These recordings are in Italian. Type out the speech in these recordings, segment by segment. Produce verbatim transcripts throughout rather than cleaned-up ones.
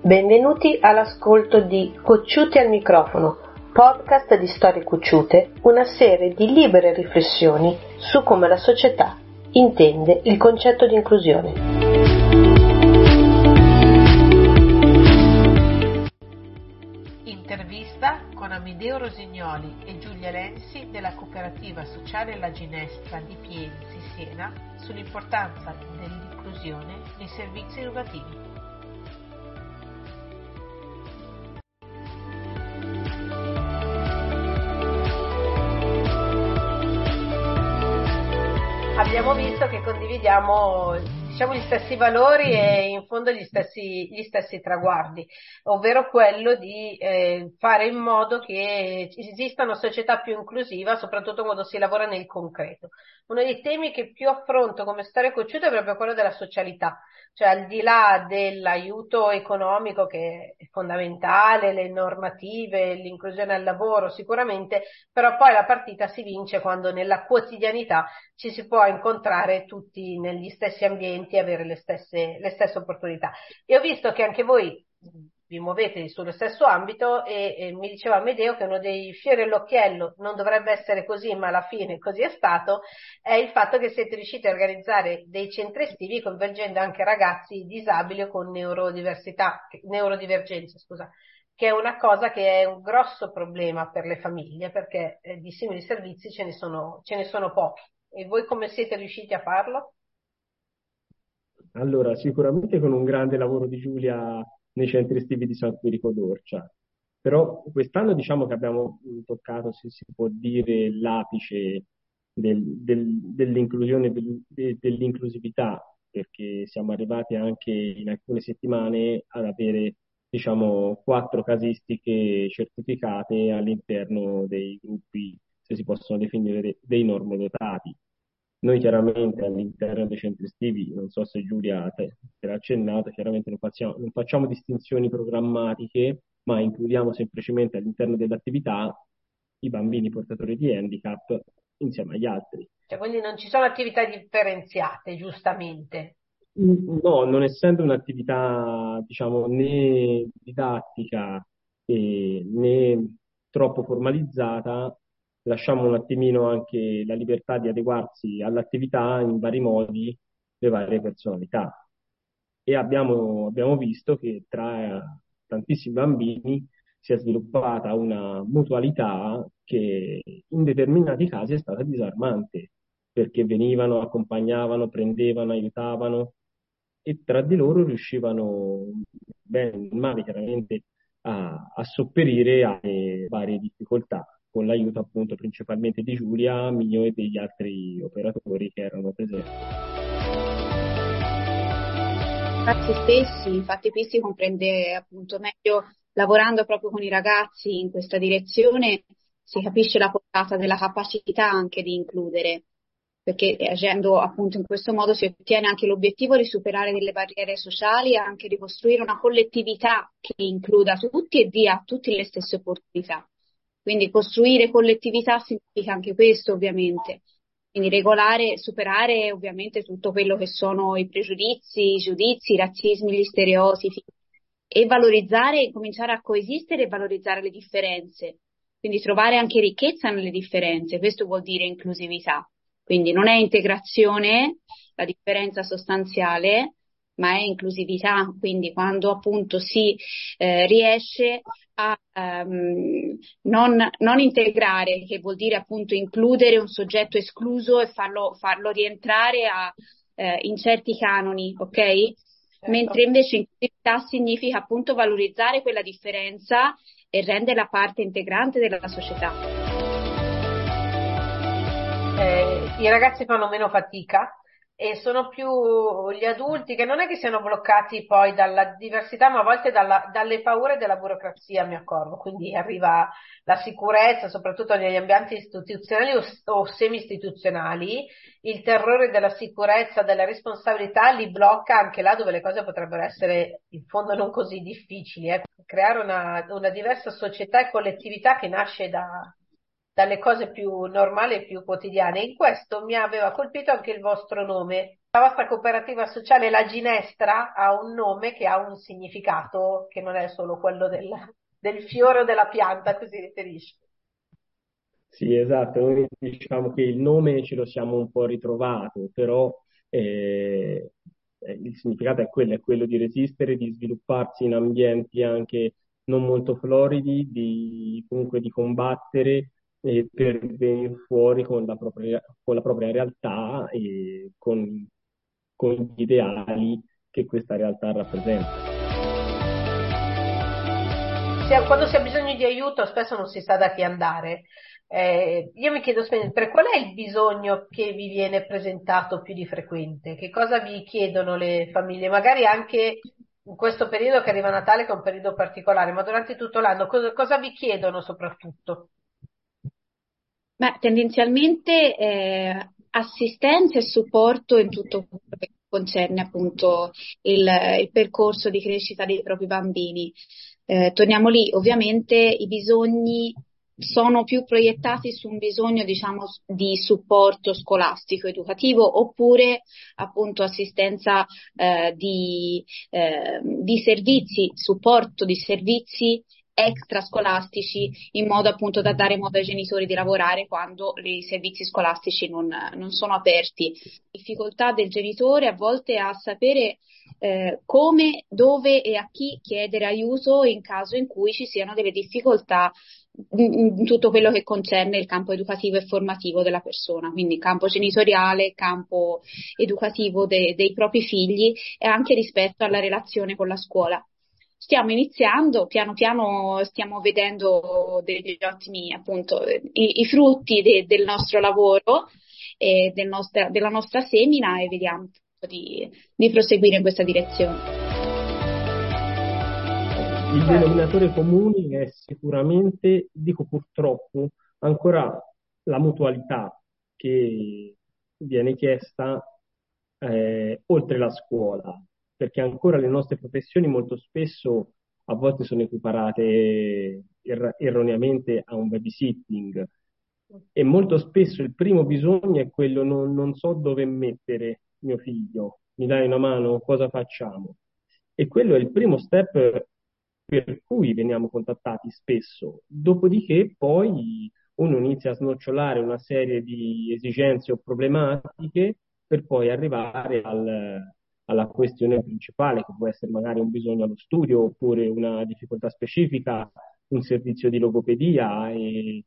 Benvenuti all'ascolto di Cocciuti al microfono, podcast di storie cocciute, una serie di libere riflessioni su come la società intende il concetto di inclusione. Intervista con Amideo Rosignoli e Giulia Lensi della Cooperativa Sociale La Ginestra di Piedi Siena sull'importanza dell'inclusione nei servizi educativi. Abbiamo visto che condividiamo, diciamo, gli stessi valori e in fondo gli stessi, gli stessi traguardi, ovvero quello di eh, fare in modo che esista una società più inclusiva, soprattutto quando si lavora nel concreto. Uno dei temi che più affronto come storia cocciuta è proprio quello della socialità, cioè al di là dell'aiuto economico che è fondamentale, le normative, l'inclusione al lavoro sicuramente, però poi la partita si vince quando nella quotidianità ci si può incontrare tutti negli stessi ambienti e avere le stesse, le stesse opportunità. E ho visto che anche voi vi muovete sullo stesso ambito e, e mi diceva Amedeo che uno dei fiori all'occhiello, non dovrebbe essere così ma alla fine così è stato, è il fatto che siete riusciti a organizzare dei centri estivi coinvolgendo anche ragazzi disabili o con neurodiversità, neurodivergenza, scusa, che è una cosa che è un grosso problema per le famiglie perché eh, di simili servizi ce ne sono, ce ne sono pochi. E voi come siete riusciti a farlo? Allora, sicuramente con un grande lavoro di Giulia nei centri estivi di San Quirico d'Orcia, però quest'anno diciamo che abbiamo toccato, se si può dire, l'apice del, del, dell'inclusione, del, dell'inclusività, perché siamo arrivati anche in alcune settimane ad avere, diciamo, quattro casistiche certificate all'interno dei gruppi, se si possono definire, dei, dei normodotati. Noi chiaramente all'interno dei centri estivi, non so se Giulia te, te l'ha accennato, chiaramente non facciamo, non facciamo distinzioni programmatiche, ma includiamo semplicemente all'interno dell'attività i bambini portatori di handicap insieme agli altri. Cioè, quindi non ci sono attività differenziate, giustamente? No, non essendo un'attività, diciamo, né didattica eh, né troppo formalizzata, lasciamo un attimino anche la libertà di adeguarsi all'attività in vari modi, le varie personalità. E abbiamo, abbiamo visto che tra tantissimi bambini si è sviluppata una mutualità che in determinati casi è stata disarmante, perché venivano, accompagnavano, prendevano, aiutavano e tra di loro riuscivano, bene o male chiaramente, a, a sopperire alle varie difficoltà, con l'aiuto appunto principalmente di Giulia, mio e degli altri operatori che erano presenti. Ragazzi stessi, infatti qui si comprende appunto meglio, lavorando proprio con i ragazzi in questa direzione, si capisce la portata della capacità anche di includere, perché agendo appunto in questo modo si ottiene anche l'obiettivo di superare delle barriere sociali e anche di costruire una collettività che includa tutti e dia a tutti le stesse opportunità. Quindi costruire collettività significa anche questo, ovviamente. Quindi regolare, superare ovviamente tutto quello che sono i pregiudizi, i giudizi, i razzismi, gli stereotipi e valorizzare, cominciare a coesistere e valorizzare le differenze. Quindi trovare anche ricchezza nelle differenze, questo vuol dire inclusività. Quindi non è integrazione, la differenza sostanziale, ma è inclusività, quindi quando appunto si eh, riesce a um, non, non integrare, che vuol dire appunto includere un soggetto escluso e farlo, farlo rientrare a, eh, in certi canoni, ok? Certo. Mentre invece inclusività significa appunto valorizzare quella differenza e renderla parte integrante della società. Eh, i ragazzi fanno meno fatica e sono più gli adulti che non è che siano bloccati poi dalla diversità, ma a volte dalla, dalle paure della burocrazia, mi accorgo. Quindi arriva la sicurezza, soprattutto negli ambienti istituzionali o, o semi-istituzionali, il terrore della sicurezza, della responsabilità li blocca anche là dove le cose potrebbero essere in fondo non così difficili. Eh. Creare una, una diversa società e collettività che nasce da, dalle cose più normali e più quotidiane. In questo mi aveva colpito anche il vostro nome. La vostra cooperativa sociale La Ginestra ha un nome che ha un significato che non è solo quello del, del fiore o della pianta a cui si riferisce. Sì, esatto, noi diciamo che il nome ce lo siamo un po' ritrovato, però eh, il significato è quello, è quello di resistere, di svilupparsi in ambienti anche non molto floridi, di comunque di combattere eh, per venire fuori con la propria, con la propria realtà e con, con gli ideali che questa realtà rappresenta. Quando si ha bisogno di aiuto spesso non si sa da chi andare. Eh, io mi chiedo sempre qual è il bisogno che vi viene presentato più di frequente, che cosa vi chiedono le famiglie, magari anche in questo periodo che arriva Natale, che è un periodo particolare, ma durante tutto l'anno cosa, cosa vi chiedono soprattutto? Ma tendenzialmente eh, assistenza e supporto in tutto quello che concerne appunto il, il percorso di crescita dei propri bambini. Eh, torniamo lì, ovviamente i bisogni sono più proiettati su un bisogno, diciamo, di supporto scolastico, educativo, oppure appunto assistenza eh, di, eh, di servizi, supporto di servizi extrascolastici, in modo appunto da dare modo ai genitori di lavorare quando i servizi scolastici non, non sono aperti. Difficoltà del genitore a volte a sapere eh, come, dove e a chi chiedere aiuto in caso in cui ci siano delle difficoltà in tutto quello che concerne il campo educativo e formativo della persona, quindi campo genitoriale, campo educativo de, dei propri figli e anche rispetto alla relazione con la scuola. Stiamo iniziando, piano piano stiamo vedendo degli ottimi appunto i, i frutti de, del nostro lavoro e del nostra, della nostra semina, e vediamo di, di proseguire in questa direzione. Il denominatore comune è sicuramente, dico purtroppo, ancora la mutualità che viene chiesta eh, oltre la scuola, perché ancora le nostre professioni molto spesso a volte sono equiparate er- erroneamente a un babysitting, e molto spesso il primo bisogno è quello: non, non so dove mettere mio figlio, mi dai una mano, cosa facciamo? E quello è il primo step per cui veniamo contattati spesso. Dopodiché poi uno inizia a snocciolare una serie di esigenze o problematiche per poi arrivare al, alla questione principale, che può essere magari un bisogno allo studio, oppure una difficoltà specifica, un servizio di logopedia. E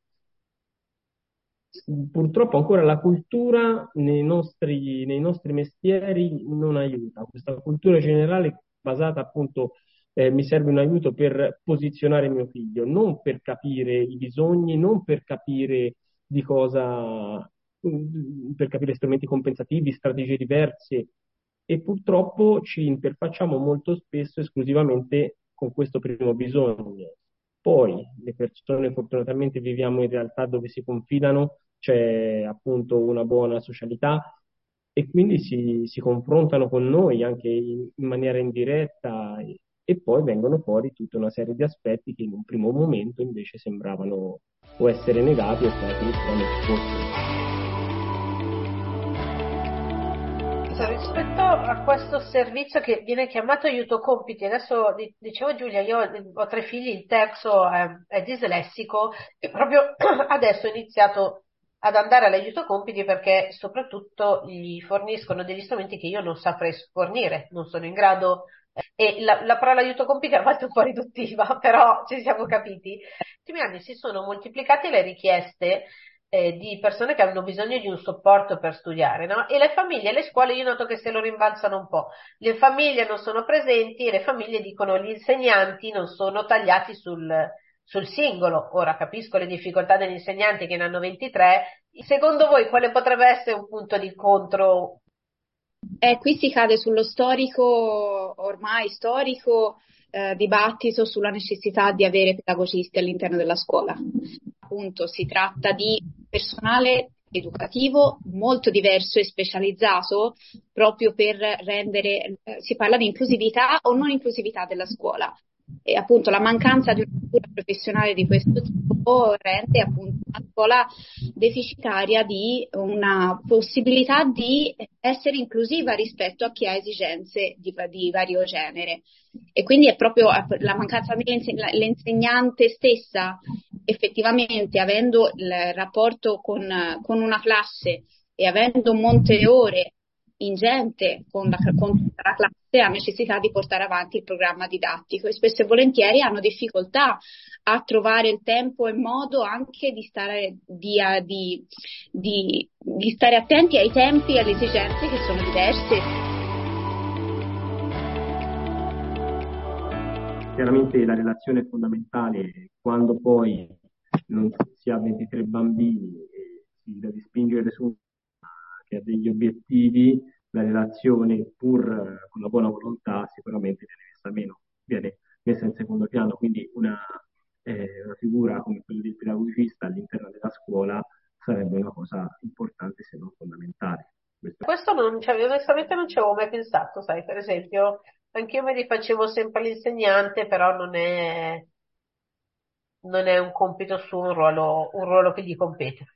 purtroppo ancora la cultura nei nostri, nei nostri mestieri non aiuta. Questa cultura generale basata appunto Eh, mi serve un aiuto per posizionare mio figlio, non per capire i bisogni, non per capire di cosa, per capire strumenti compensativi, strategie diverse, e purtroppo ci interfacciamo molto spesso esclusivamente con questo primo bisogno. Poi le persone, fortunatamente viviamo in realtà dove si confidano, c'è appunto una buona socialità, e quindi si, si confrontano con noi anche in, in maniera indiretta, e poi vengono fuori tutta una serie di aspetti che in un primo momento invece sembravano o essere negati o stati esposti. Sì, rispetto a questo servizio che viene chiamato aiuto compiti, adesso dicevo Giulia, io ho tre figli, il terzo è, è dislessico, e proprio adesso ho iniziato ad andare all'aiuto compiti perché soprattutto gli forniscono degli strumenti che io non saprei fornire, non sono in grado. E la, la parola aiuto compiti è molto un po' riduttiva, però ci siamo capiti. Negli ultimi anni si sono moltiplicate le richieste eh, di persone che hanno bisogno di un supporto per studiare, no? E le famiglie e le scuole, io noto che se lo rimbalzano un po'. Le famiglie non sono presenti e le famiglie dicono gli insegnanti non sono tagliati sul, sul singolo. Ora capisco le difficoltà degli insegnanti che ne hanno ventitré. Secondo voi quale potrebbe essere un punto di incontro? Eh, qui si cade sullo storico, ormai storico, eh, dibattito sulla necessità di avere pedagogisti all'interno della scuola. Appunto, si tratta di personale educativo molto diverso e specializzato proprio per rendere, eh, si parla di inclusività o non inclusività della scuola. e appunto la mancanza di una cultura professionale di questo tipo rende appunto la scuola deficitaria di una possibilità di essere inclusiva rispetto a chi ha esigenze di, di vario genere, e quindi è proprio la mancanza dell'insegnante stessa, effettivamente avendo il rapporto con, con una classe e avendo un monte ore ingente con la, con la classe, ha necessità di portare avanti il programma didattico, e spesso e volentieri hanno difficoltà a trovare il tempo e modo anche di stare, di, di, di, di stare attenti ai tempi e alle esigenze che sono diverse. Chiaramente la relazione è fondamentale, quando poi non si ha ventitré bambini e si deve spingere su che ha degli obiettivi, la relazione pur con la buona volontà sicuramente meno, viene messa in secondo piano, quindi una, eh, una figura come quella del pedagogista all'interno della scuola sarebbe una cosa importante se non fondamentale. Questo, Questo non c'avevo, onestamente non ci avevo mai pensato, sai, per esempio anch'io me li facevo sempre l'insegnante, però non è non è un compito suo, un ruolo, un ruolo che gli compete.